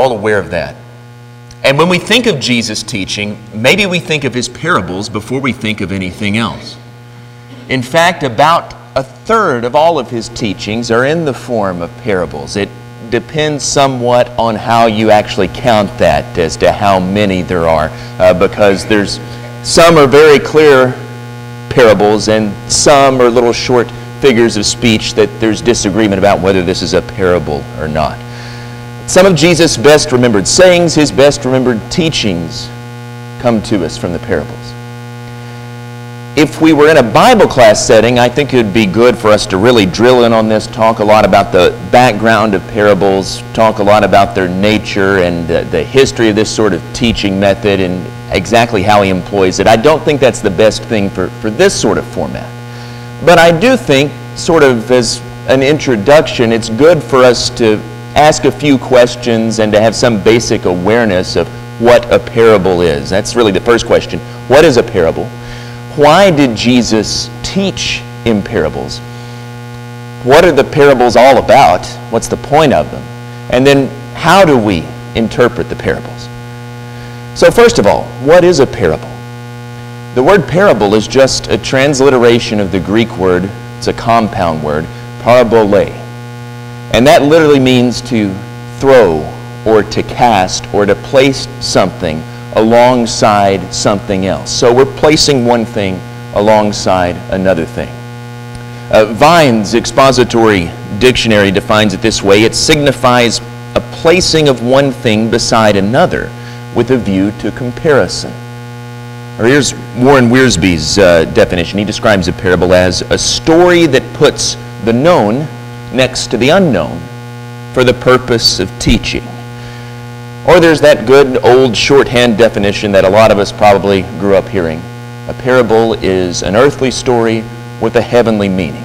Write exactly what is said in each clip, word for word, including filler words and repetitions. all aware of that. And when we think of Jesus' teaching, maybe we think of his parables before we think of anything else. In fact, about a third of all of his teachings are in the form of parables. It depends somewhat on how you actually count that as to how many there are, uh, because there's some are very clear parables and some are little short figures of speech that there's disagreement about whether this is a parable or not. Some of Jesus' best remembered sayings, his best remembered teachings come to us from the parables. If we were in a Bible class setting, I think it would be good for us to really drill in on this, talk a lot about the background of parables, talk a lot about their nature and the, the history of this sort of teaching method and exactly how he employs it. I don't think that's the best thing for, for this sort of format. But I do think, sort of as an introduction, it's good for us to ask a few questions and to have some basic awareness of what a parable is. That's really the first question. What is a parable? Why did Jesus teach in parables? What are the parables all about? What's the point of them? And then how do we interpret the parables? So first of all, what is a parable? The word parable is just a transliteration of the Greek word, it's a compound word, parabole. And that literally means to throw or to cast or to place something alongside something else. So we're placing one thing alongside another thing. Uh, Vine's expository dictionary defines it this way. It signifies a placing of one thing beside another with a view to comparison. Or here's Warren Wiersbe's uh, definition. He describes a parable as a story that puts the known next to the unknown for the purpose of teaching. Or there's that good old shorthand definition that a lot of us probably grew up hearing. A parable is an earthly story with a heavenly meaning.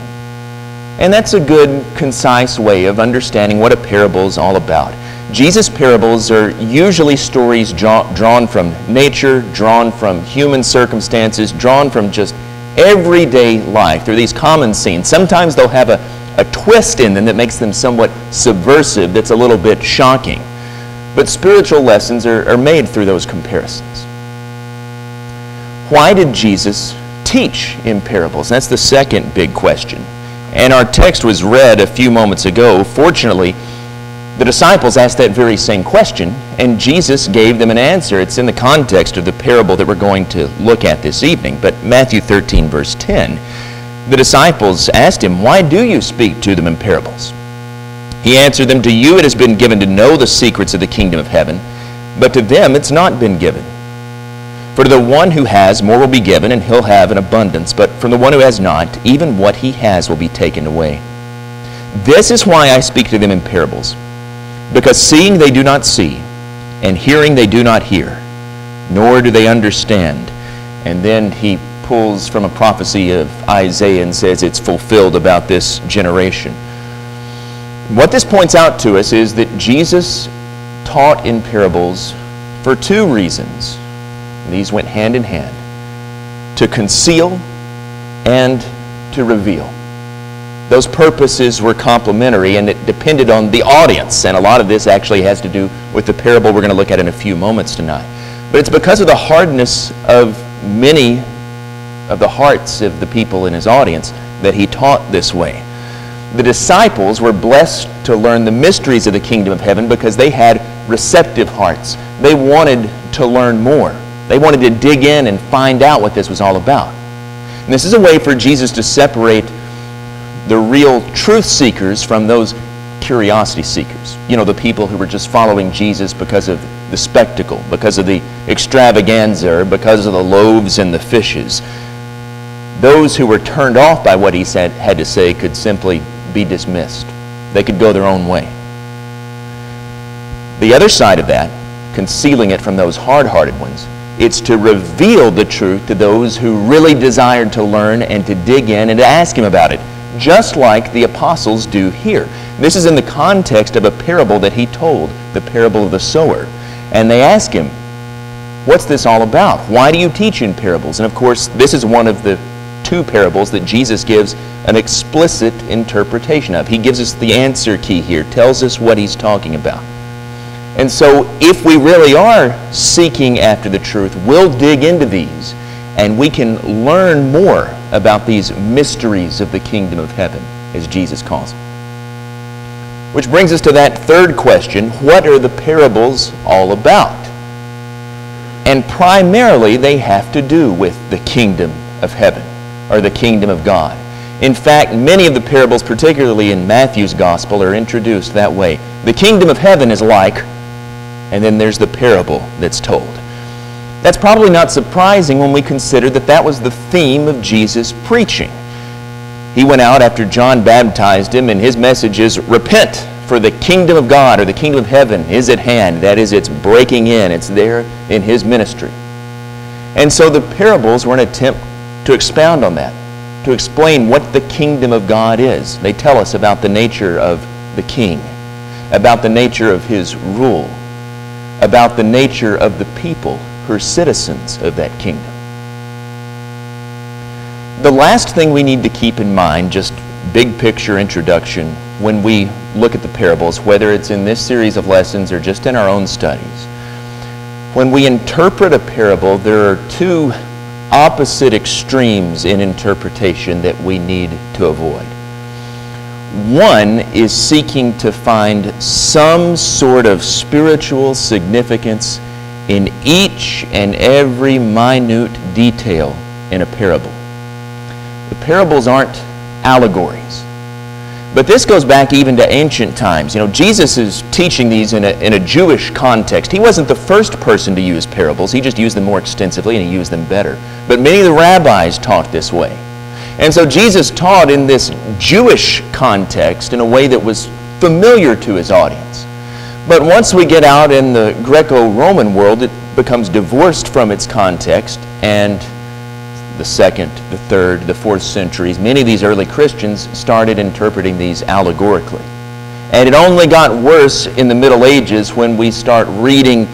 And that's a good, concise way of understanding what a parable is all about. Jesus' parables are usually stories draw, drawn from nature, drawn from human circumstances, drawn from just everyday life through these common scenes. Sometimes they'll have a a twist in them that makes them somewhat subversive, that's a little bit shocking. But spiritual lessons are, are made through those comparisons. Why did Jesus teach in parables? That's the second big question. And our text was read a few moments ago. Fortunately, the disciples asked that very same question, and Jesus gave them an answer. It's in the context of the parable that we're going to look at this evening. But Matthew thirteen, verse ten, the disciples asked him, "Why do you speak to them in parables?" He answered them, "To you it has been given to know the secrets of the kingdom of heaven, but to them it's not been given. For to the one who has, more will be given, and he'll have an abundance. But from the one who has not, even what he has will be taken away. This is why I speak to them in parables, because seeing they do not see, and hearing they do not hear, nor do they understand." And then he pulls from a prophecy of Isaiah and says it's fulfilled about this generation. What this points out to us is that Jesus taught in parables for two reasons. These went hand in hand: to conceal and to reveal. Those purposes were complementary, and it depended on the audience, and a lot of this actually has to do with the parable we're going to look at in a few moments tonight. But it's because of the hardness of many of the hearts of the people in his audience that he taught this way. The disciples were blessed to learn the mysteries of the kingdom of heaven because they had receptive hearts. They wanted to learn more. They wanted to dig in and find out what this was all about. And this is a way for Jesus to separate the real truth seekers from those curiosity seekers. You know, the people who were just following Jesus because of the spectacle, because of the extravaganza, or because of the loaves and the fishes. Those who were turned off by what he said, had to say, could simply be dismissed. They could go their own way. The other side of that, concealing it from those hard-hearted ones, it's to reveal the truth to those who really desired to learn and to dig in and to ask him about it, just like the apostles do here. This is in the context of a parable that he told, the parable of the sower. And they ask him, "What's this all about? Why do you teach in parables?" And of course, this is one of the two parables that Jesus gives an explicit interpretation of. He gives us the answer key here, tells us what he's talking about. And so if we really are seeking after the truth, we'll dig into these and we can learn more about these mysteries of the kingdom of heaven, as Jesus calls them. Which brings us to that third question, what are the parables all about? And primarily they have to do with the kingdom of heaven, or the kingdom of God. In fact, many of the parables, particularly in Matthew's gospel, are introduced that way. The kingdom of heaven is like, and then there's the parable that's told. That's probably not surprising when we consider that that was the theme of Jesus' preaching. He went out after John baptized him, and his message is, repent, for the kingdom of God, or the kingdom of heaven, is at hand. That is, it's breaking in. It's there in his ministry. And so the parables were an attempt to expound on that, to explain what the kingdom of God is. They tell us about the nature of the king, about the nature of his rule, about the nature of the people who are citizens of that kingdom. The last thing we need to keep in mind, just big picture introduction, when we look at the parables, whether it's in this series of lessons or just in our own studies, when we interpret a parable, there are two opposite extremes in interpretation that we need to avoid. One is seeking to find some sort of spiritual significance in each and every minute detail in a parable. The parables aren't allegories. But this goes back even to ancient times. You know, Jesus is teaching these in a, in a Jewish context. He wasn't the first person to use parables. He just used them more extensively and he used them better. But many of the rabbis taught this way. And so Jesus taught in this Jewish context in a way that was familiar to his audience. But once we get out in the Greco-Roman world, it becomes divorced from its context, and the second, the third, the fourth centuries, many of these early Christians started interpreting these allegorically. And it only got worse in the Middle Ages when we start reading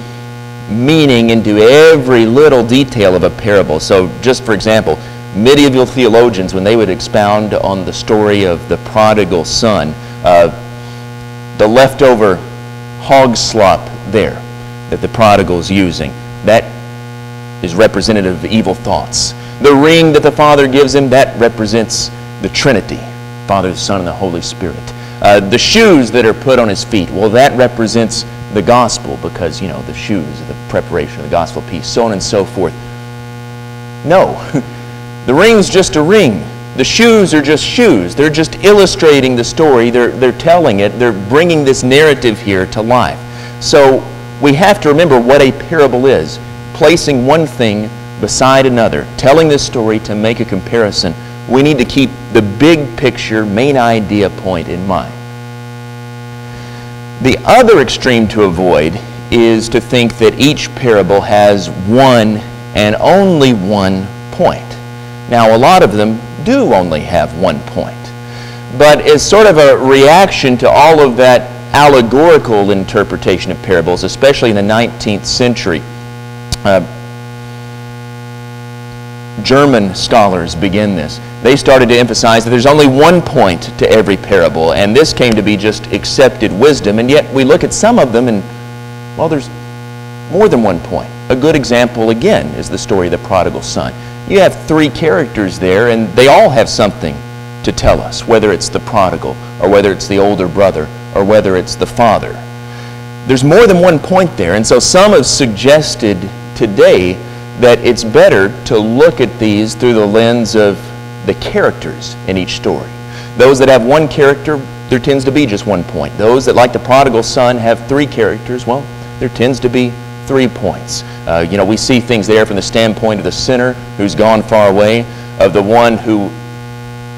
meaning into every little detail of a parable. So just for example, medieval theologians, when they would expound on the story of the prodigal son, uh, the leftover hog slop there that the prodigal's using, that is representative of evil thoughts. The ring that the Father gives him, that represents the Trinity, Father, the Son, and the Holy Spirit. Uh, the shoes that are put on his feet, well, that represents the gospel because, you know, the shoes, the preparation of the gospel peace, so on and so forth. No, the ring's just a ring. The shoes are just shoes. They're just illustrating the story. They're, they're telling it. They're bringing this narrative here to life. So we have to remember what a parable is, placing one thing beside another, telling this story to make a comparison. We need to keep the big picture, main idea point in mind. The other extreme to avoid is to think that each parable has one and only one point. Now, a lot of them do only have one point, but as sort of a reaction to all of that allegorical interpretation of parables, especially in the nineteenth century, uh, German scholars begin this. They started to emphasize that there's only one point to every parable, and this came to be just accepted wisdom, and yet we look at some of them and, well, there's more than one point. A good example, again, is the story of the prodigal son. You have three characters there, and they all have something to tell us, whether it's the prodigal, or whether it's the older brother, or whether it's the father. There's more than one point there, and so some have suggested today that it's better to look at these through the lens of the characters in each story. Those that have one character, there tends to be just one point. Those that, like the prodigal son, have three characters, well, there tends to be three points. Uh, you know, we see things there from the standpoint of the sinner who's gone far away, of the one who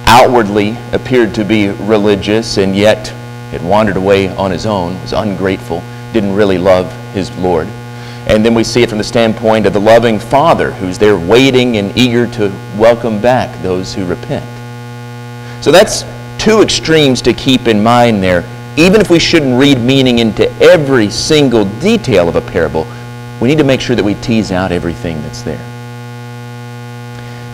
outwardly appeared to be religious and yet had wandered away on his own, was ungrateful, didn't really love his Lord. And then we see it from the standpoint of the loving Father who's there waiting and eager to welcome back those who repent. So that's two extremes to keep in mind there. Even if we shouldn't read meaning into every single detail of a parable, we need to make sure that we tease out everything that's there.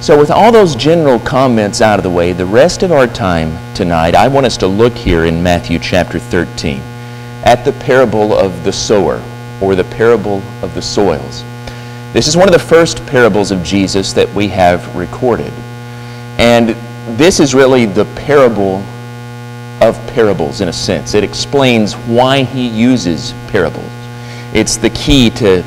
So with all those general comments out of the way, the rest of our time tonight, I want us to look here in Matthew chapter thirteen at the parable of the sower, or the parable of the soils. This is one of the first parables of Jesus that we have recorded. And this is really the parable of parables, in a sense. It explains why he uses parables. It's the key to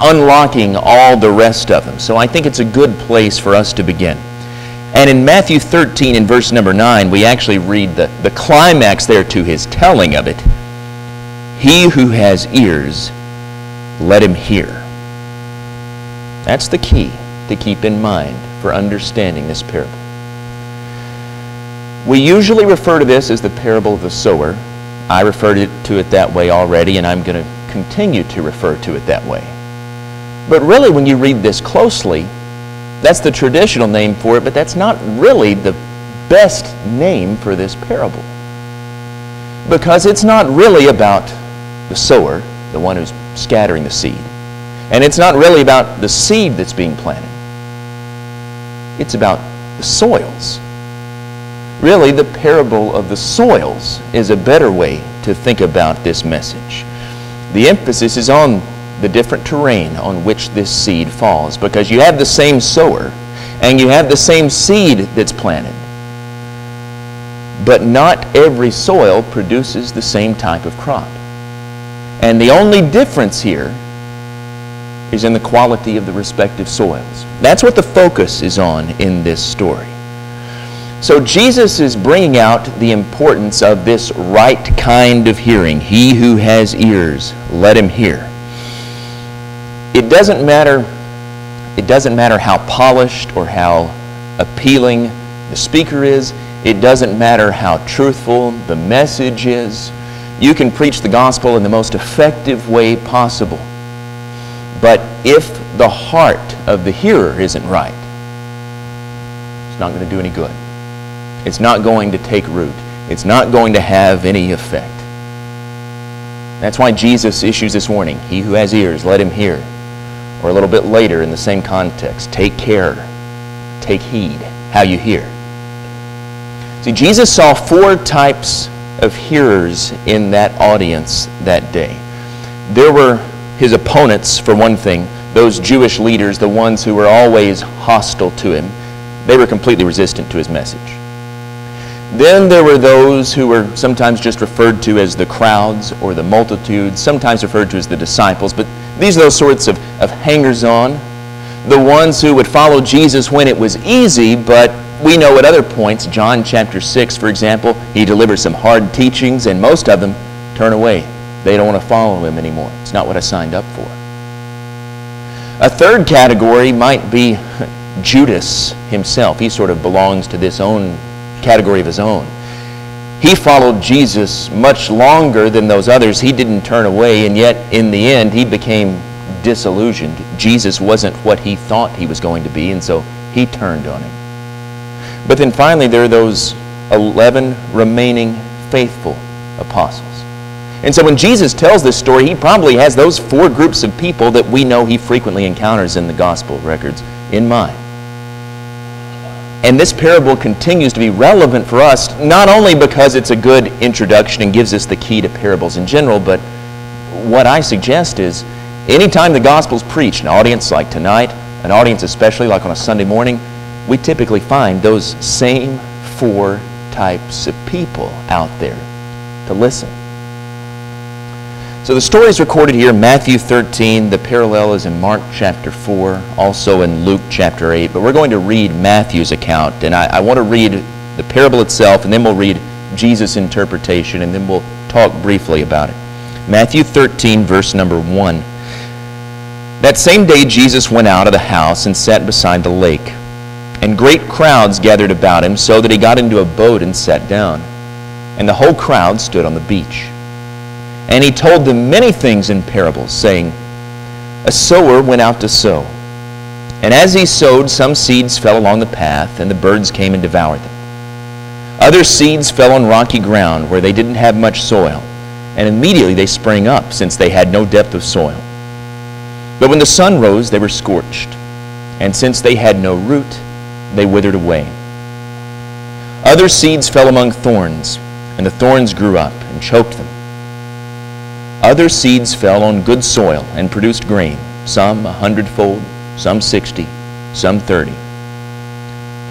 unlocking all the rest of them. So I think it's a good place for us to begin. And in Matthew thirteen, in verse number nine, we actually read the, the climax there to his telling of it. He who has ears, let him hear. That's the key to keep in mind for understanding this parable. We usually refer to this as the parable of the sower. I referred to it that way already, and I'm going to continue to refer to it that way. But really, when you read this closely, that's the traditional name for it, but that's not really the best name for this parable, because it's not really about the sower, the one who's scattering the seed, and it's not really about the seed that's being planted. It's about the soils. Really, the parable of the soils is a better way to think about this message. The emphasis is on the different terrain on which this seed falls, because you have the same sower and you have the same seed that's planted, but not every soil produces the same type of crop. And the only difference here is in the quality of the respective soils. That's what the focus is on in this story. So Jesus is bringing out the importance of this right kind of hearing. He who has ears, let him hear. It doesn't matter, it doesn't matter how polished or how appealing the speaker is. It doesn't matter how truthful the message is. You can preach the gospel in the most effective way possible. But if the heart of the hearer isn't right, it's not going to do any good. It's not going to take root. It's not going to have any effect. That's why Jesus issues this warning, he who has ears, let him hear. Or a little bit later in the same context, take care, take heed, how you hear. See, Jesus saw four types of hearers in that audience that day. There were his opponents, for one thing, those Jewish leaders, the ones who were always hostile to him. They were completely resistant to his message. Then there were those who were sometimes just referred to as the crowds or the multitudes, sometimes referred to as the disciples, but these are those sorts of, of hangers-on, the ones who would follow Jesus when it was easy, but we know at other points, John chapter six, for example, he delivers some hard teachings, and most of them turn away. They don't want to follow him anymore. It's not what I signed up for. A third category might be Judas himself. He sort of belongs to this own category of his own. He followed Jesus much longer than those others. He didn't turn away, and yet in the end he became disillusioned. Jesus wasn't what he thought he was going to be, and so he turned on him. But then finally there are those eleven remaining faithful apostles. And so when Jesus tells this story, he probably has those four groups of people that we know he frequently encounters in the gospel records in mind. And this parable continues to be relevant for us, not only because it's a good introduction and gives us the key to parables in general, but what I suggest is anytime the gospel's preached, an audience like tonight, an audience especially like on a Sunday morning, we typically find those same four types of people out there to listen. So the story is recorded here, Matthew thirteen, the parallel is in Mark chapter four, also in Luke chapter eight, but we're going to read Matthew's account, and I, I want to read the parable itself, and then we'll read Jesus' interpretation, and then we'll talk briefly about it. Matthew thirteen, verse number one. That same day Jesus went out of the house and sat beside the lake, and great crowds gathered about him, so that he got into a boat and sat down, and the whole crowd stood on the beach. And he told them many things in parables, saying, a sower went out to sow. And as he sowed, some seeds fell along the path, and the birds came and devoured them. Other seeds fell on rocky ground, where they didn't have much soil, and immediately they sprang up, since they had no depth of soil. But when the sun rose, they were scorched, and since they had no root, they withered away. Other seeds fell among thorns, and the thorns grew up and choked them. Other seeds fell on good soil and produced grain, some a hundredfold, some sixty, some thirty.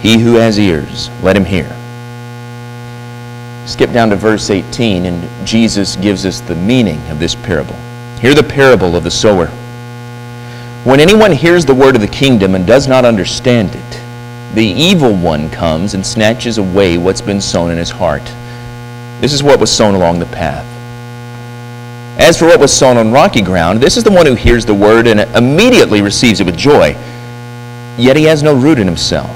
He who has ears, let him hear. Skip down to verse eighteen, and Jesus gives us the meaning of this parable. Hear the parable of the sower. When anyone hears the word of the kingdom and does not understand it, the evil one comes and snatches away what's been sown in his heart. This is what was sown along the path. As for what was sown on rocky ground, this is the one who hears the word and immediately receives it with joy. Yet he has no root in himself,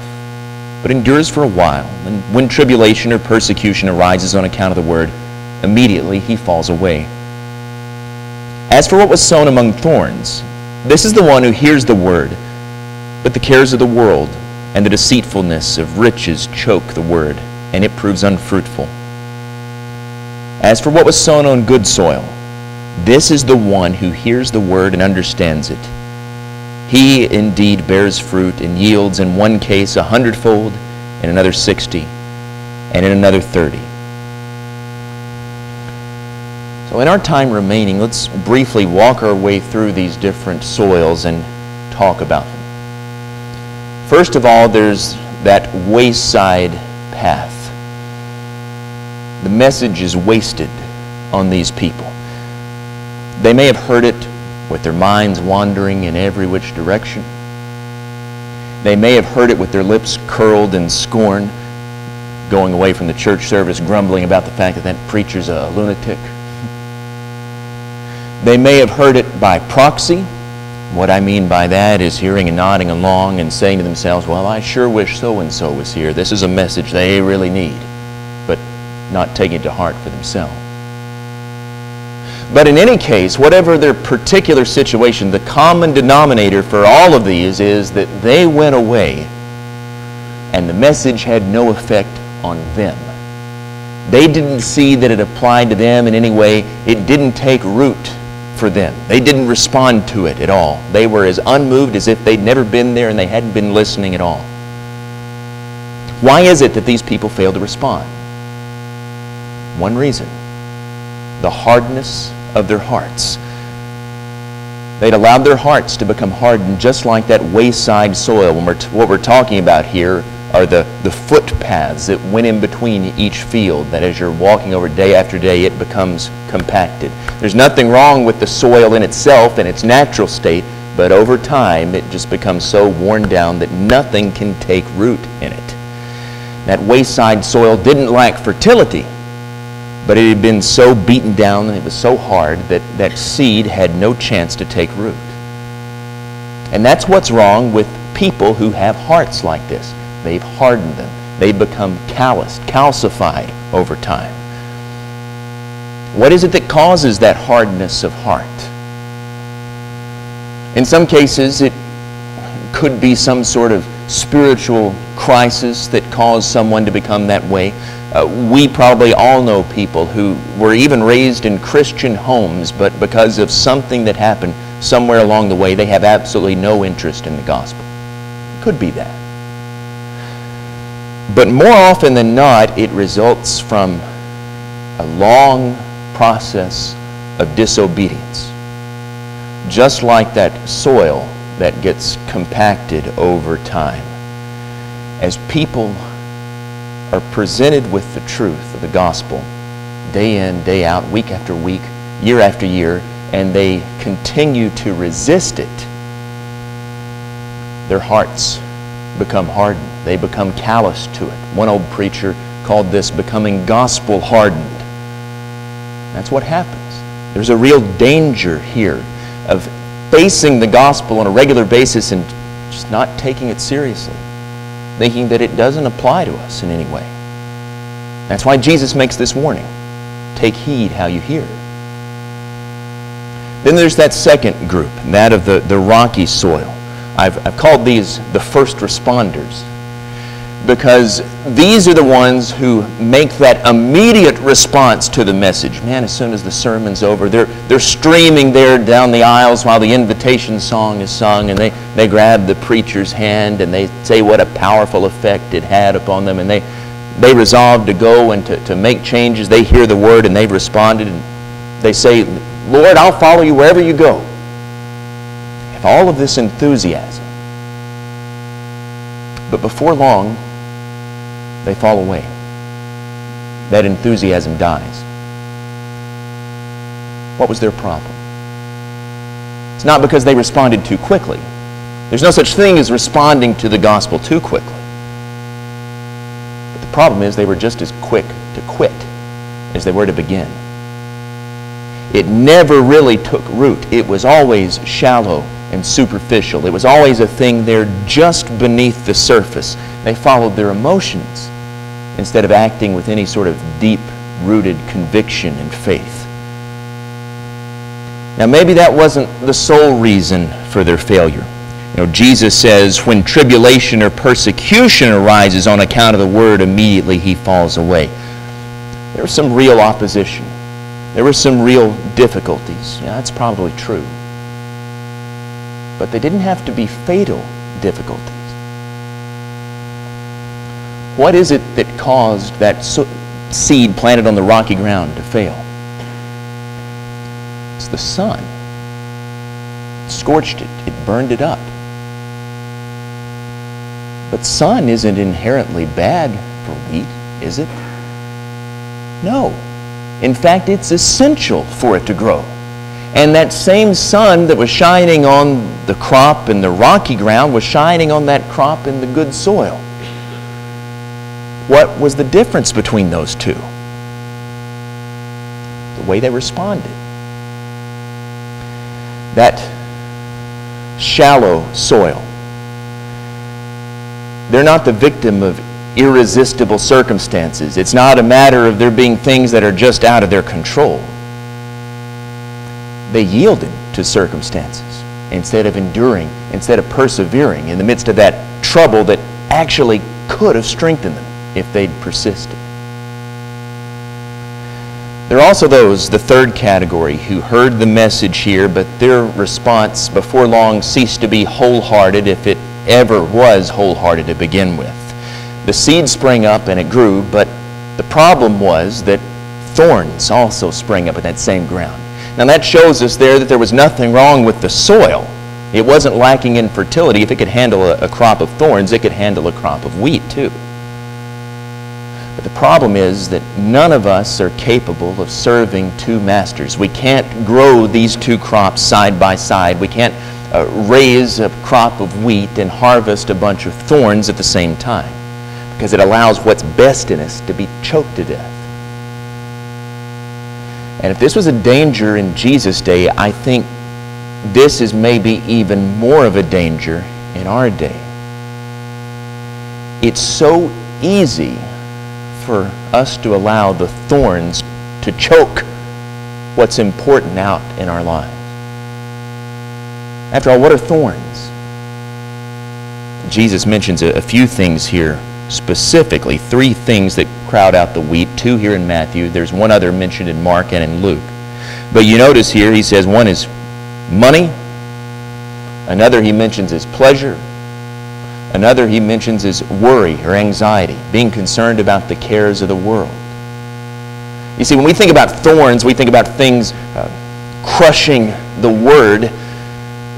but endures for a while. And when tribulation or persecution arises on account of the word, immediately he falls away. As for what was sown among thorns, this is the one who hears the word, but the cares of the world and the deceitfulness of riches choke the word, and it proves unfruitful. As for what was sown on good soil, this is the one who hears the word and understands it. He indeed bears fruit and yields in one case a hundredfold, in another sixty, and in another thirty. So in our time remaining, let's briefly walk our way through these different soils and talk about them. First of all, there's that wayside path. The message is wasted on these people. They may have heard it with their minds wandering in every which direction. They may have heard it with their lips curled in scorn, going away from the church service grumbling about the fact that that preacher's a lunatic. They may have heard it by proxy. What I mean by that is hearing and nodding along and saying to themselves, well, I sure wish so-and-so was here. This is a message they really need, but not taking it to heart for themselves. But in any case, whatever their particular situation, the common denominator for all of these is that they went away and the message had no effect on them. They didn't see that it applied to them in any way. It didn't take root for them. They didn't respond to it at all. They were as unmoved as if they'd never been there and they hadn't been listening at all. Why is it that these people failed to respond? One reason: the hardness of their hearts. They'd allowed their hearts to become hardened, just like that wayside soil. When we're t what we're talking about here are the, the footpaths that went in between each field, that as you're walking over day after day, it becomes compacted. There's nothing wrong with the soil in itself in its natural state, but over time, it just becomes so worn down that nothing can take root in it. That wayside soil didn't lack fertility, but it had been so beaten down and it was so hard that that seed had no chance to take root. And that's what's wrong with people who have hearts like this. They've hardened them. They've become calloused, calcified over time. What is it that causes that hardness of heart? In some cases, it could be some sort of spiritual crisis that caused someone to become that way. Uh, we probably all know people who were even raised in Christian homes, but because of something that happened somewhere along the way, they have absolutely no interest in the gospel. It could be that. But more often than not, it results from a long process of disobedience, just like that soil that gets compacted over time. As people are presented with the truth of the gospel day in, day out, week after week, year after year, and they continue to resist it, their hearts become hardened. They become callous to it. One old preacher called this becoming gospel hardened. That's what happens. There's a real danger here of facing the gospel on a regular basis and just not taking it seriously, thinking that it doesn't apply to us in any way. That's why Jesus makes this warning: take heed how you hear. Then there's that second group, that of the, the rocky soil. I've, I've called these the first responders, because these are the ones who make that immediate response to the message. Man, as soon as the sermon's over, they're, they're streaming there down the aisles while the invitation song is sung, and they, they grab the preacher's hand and they say what a powerful effect it had upon them, and they, they resolve to go and to, to make changes. They hear the word and they've responded, and they say, Lord, I'll follow you wherever you go. Have all of this enthusiasm. But before long, they fall away. That enthusiasm dies. What was their problem? It's not because they responded too quickly. There's no such thing as responding to the gospel too quickly. But the problem is they were just as quick to quit as they were to begin. It never really took root. It was always shallow and superficial. It was always a thing there just beneath the surface. They followed their emotions instead of acting with any sort of deep-rooted conviction and faith. Now, maybe that wasn't the sole reason for their failure. You know, Jesus says, when tribulation or persecution arises on account of the word, immediately he falls away. There was some real opposition. There were some real difficulties. Yeah, that's probably true. But they didn't have to be fatal difficulties. What is it that caused that so- seed planted on the rocky ground to fail? It's the sun. It scorched it. It burned it up. But sun isn't inherently bad for wheat, is it? No. In fact, it's essential for it to grow. And that same sun that was shining on the crop in the rocky ground was shining on that crop in the good soil. What was the difference between those two? The way they responded. That shallow soil. They're not the victim of irresistible circumstances. It's not a matter of there being things that are just out of their control. They yielded to circumstances instead of enduring, instead of persevering in the midst of that trouble that actually could have strengthened them if they'd persisted. There are also those, the third category, who heard the message here, but their response before long ceased to be wholehearted, if it ever was wholehearted to begin with. The seed sprang up and it grew, but the problem was that thorns also sprang up in that same ground. Now that shows us there that there was nothing wrong with the soil. It wasn't lacking in fertility. If it could handle a, a crop of thorns, it could handle a crop of wheat too. But the problem is that none of us are capable of serving two masters. We can't grow these two crops side by side. We can't uh, raise a crop of wheat and harvest a bunch of thorns at the same time, because it allows what's best in us to be choked to death. And if this was a danger in Jesus' day, I think this is maybe even more of a danger in our day. It's so easy for us to allow the thorns to choke what's important out in our lives. After all, what are thorns? Jesus mentions a, a few things here. Specifically, three things that crowd out the wheat, two here in Matthew. There's one other mentioned in Mark and in Luke. But you notice here he says one is money, another he mentions is pleasure, another he mentions is worry or anxiety, being concerned about the cares of the world. You see, when we think about thorns, we think about things uh, crushing the word.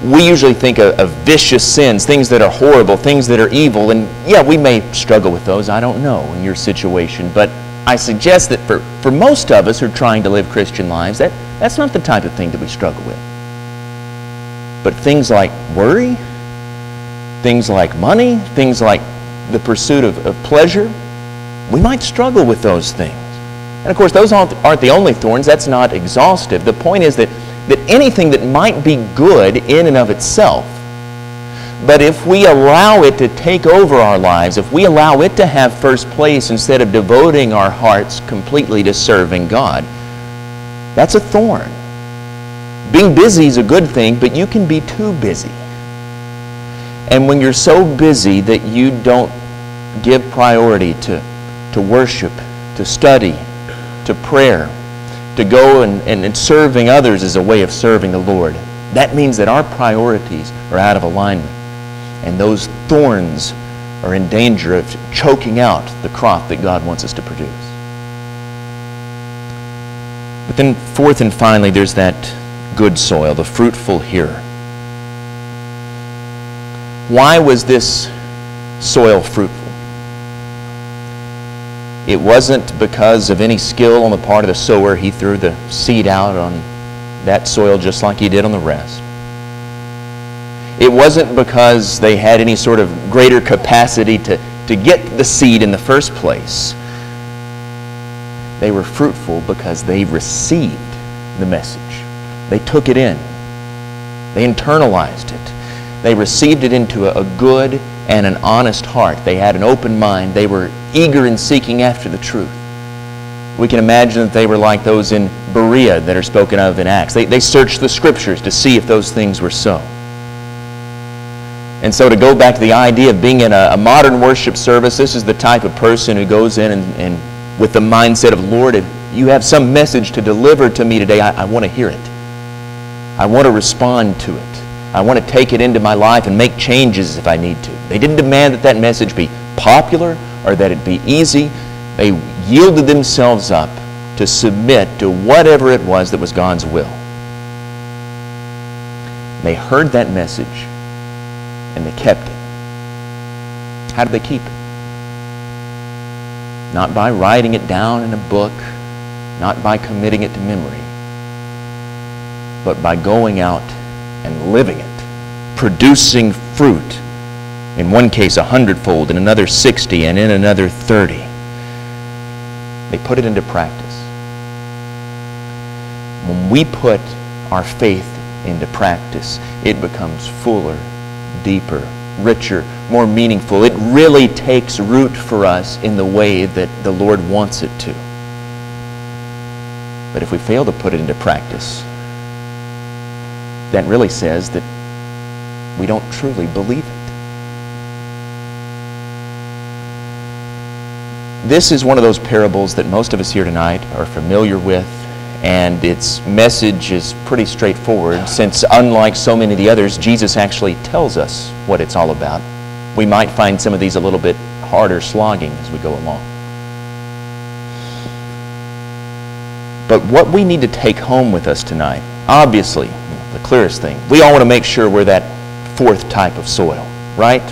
We usually think of, of vicious sins, things that are horrible, things that are evil, and yeah, we may struggle with those, I don't know, in your situation, but I suggest that for, for most of us who are trying to live Christian lives, that, that's not the type of thing that we struggle with. But things like worry, things like money, things like the pursuit of, of pleasure, we might struggle with those things. And of course, those aren't, aren't the only thorns. That's not exhaustive. The point is that that anything that might be good in and of itself, but if we allow it to take over our lives, if we allow it to have first place instead of devoting our hearts completely to serving God, that's a thorn. Being busy is a good thing, but you can be too busy. And when you're so busy that you don't give priority to, to worship, to study, to prayer, to go and, and, and serving others is a way of serving the Lord. That means that our priorities are out of alignment. And those thorns are in danger of choking out the crop that God wants us to produce. But then fourth and finally, there's that good soil, the fruitful hearer. Why was this soil fruitful? It wasn't because of any skill on the part of the sower. He threw the seed out on that soil just like he did on the rest. It wasn't because they had any sort of greater capacity to, to get the seed in the first place. They were fruitful because they received the message. They took it in. They internalized it. They received it into a, a good and an honest heart. They had an open mind. They were eager in seeking after the truth. We can imagine that they were like those in Berea that are spoken of in Acts. They, they searched the Scriptures to see if those things were so. And so to go back to the idea of being in a, a modern worship service, this is the type of person who goes in and, and with the mindset of, Lord, if you have some message to deliver to me today, I, I want to hear it. I want to respond to it. I want to take it into my life and make changes if I need to. They didn't demand that that message be popular or that it be easy. They yielded themselves up to submit to whatever it was that was God's will. They heard that message and they kept it. How did they keep it? Not by writing it down in a book, not by committing it to memory, but by going out and living it, producing fruit, in one case a hundredfold, in another sixty, and in another thirty. They put it into practice. When we put our faith into practice, it becomes fuller, deeper, richer, more meaningful. It really takes root for us in the way that the Lord wants it to. But if we fail to put it into practice, that really says that we don't truly believe it. This is one of those parables that most of us here tonight are familiar with, and its message is pretty straightforward since, unlike so many of the others, Jesus actually tells us what it's all about. We might find some of these a little bit harder slogging as we go along. But what we need to take home with us tonight, obviously, the clearest thing. We all want to make sure we're that fourth type of soil, right?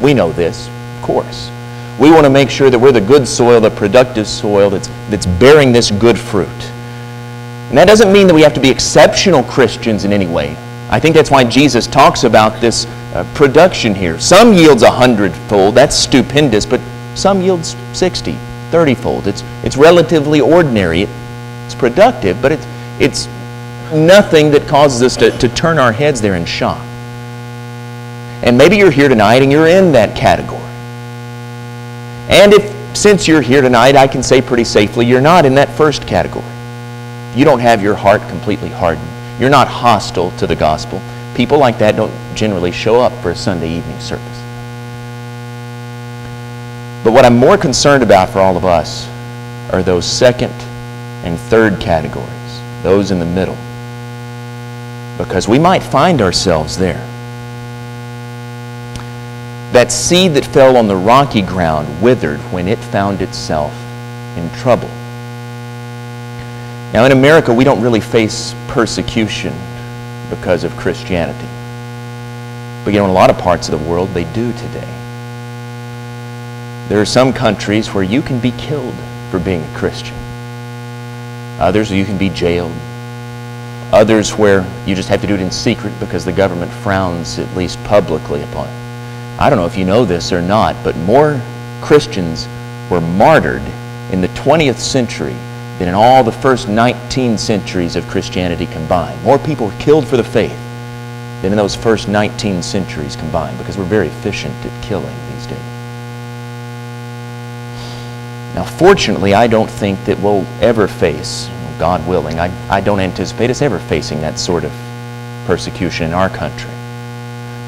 We know this, of course. We want to make sure that we're the good soil, the productive soil that's, that's bearing this good fruit. And that doesn't mean that we have to be exceptional Christians in any way. I think that's why Jesus talks about this uh, production here. Some yields a hundredfold, that's stupendous, but some yields sixty, thirty-fold. It's, it's relatively ordinary. It, it's productive, but it, it's... nothing that causes us to, to turn our heads there in shock. And maybe you're here tonight and you're in that category. And if, since you're here tonight, I can say pretty safely, you're not in that first category. You don't have your heart completely hardened. You're not hostile to the gospel. People like that don't generally show up for a Sunday evening service. But what I'm more concerned about for all of us are those second and third categories, those in the middle. Because we might find ourselves there. That seed that fell on the rocky ground withered when it found itself in trouble. Now, in America, we don't really face persecution because of Christianity. But you know, in a lot of parts of the world, they do today. There are some countries where you can be killed for being a Christian. Others where you can be jailed. Others where you just have to do it in secret because the government frowns, at least publicly, upon it. I don't know if you know this or not, but more Christians were martyred in the twentieth century than in all the first nineteen centuries of Christianity combined. More people were killed for the faith than in those first nineteen centuries combined, because we're very efficient at killing these days. Now, fortunately, I don't think that we'll ever face, God willing, I, I don't anticipate us ever facing that sort of persecution in our country.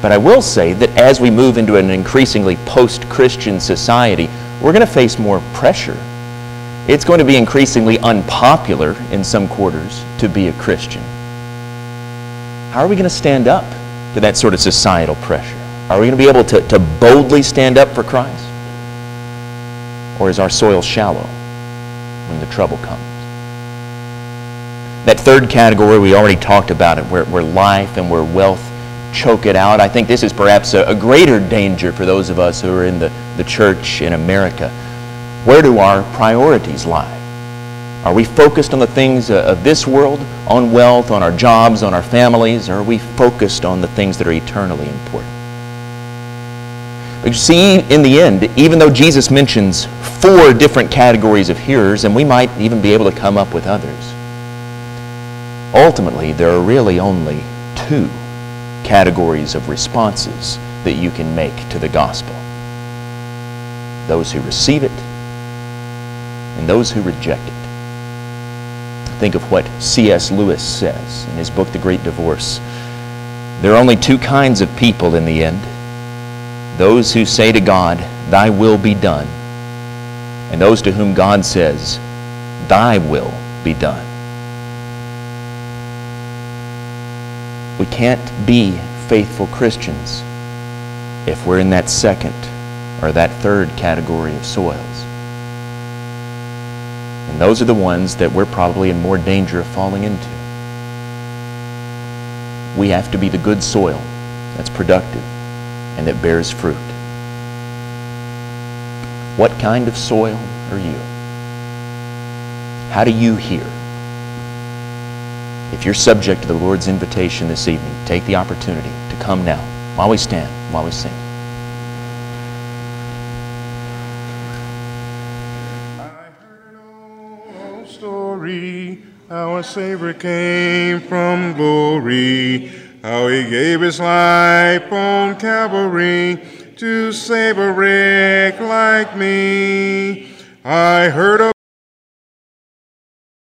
But I will say that as we move into an increasingly post-Christian society, we're going to face more pressure. It's going to be increasingly unpopular in some quarters to be a Christian. How are we going to stand up to that sort of societal pressure? Are we going to be able to, to boldly stand up for Christ? Or is our soil shallow when the trouble comes? That third category, we already talked about it, where, where life and where wealth choke it out. I think this is perhaps a, a greater danger for those of us who are in the, the church in America. Where do our priorities lie? Are we focused on the things of this world, on wealth, on our jobs, on our families, or are we focused on the things that are eternally important? But you see, in the end, even though Jesus mentions four different categories of hearers, and we might even be able to come up with others, ultimately, there are really only two categories of responses that you can make to the gospel. Those who receive it and those who reject it. Think of what C S Lewis says in his book, The Great Divorce. There are only two kinds of people in the end. Those who say to God, "Thy will be done," and those to whom God says, "Thy will be done." We can't be faithful Christians if we're in that second or that third category of soils. And those are the ones that we're probably in more danger of falling into. We have to be the good soil that's productive and that bears fruit. What kind of soil are you? How do you hear? If you're subject to the Lord's invitation this evening, take the opportunity to come now while we stand, while we sing. Our Savior came from glory, how he gave his life on Calvary to save a wreck like me. I heard of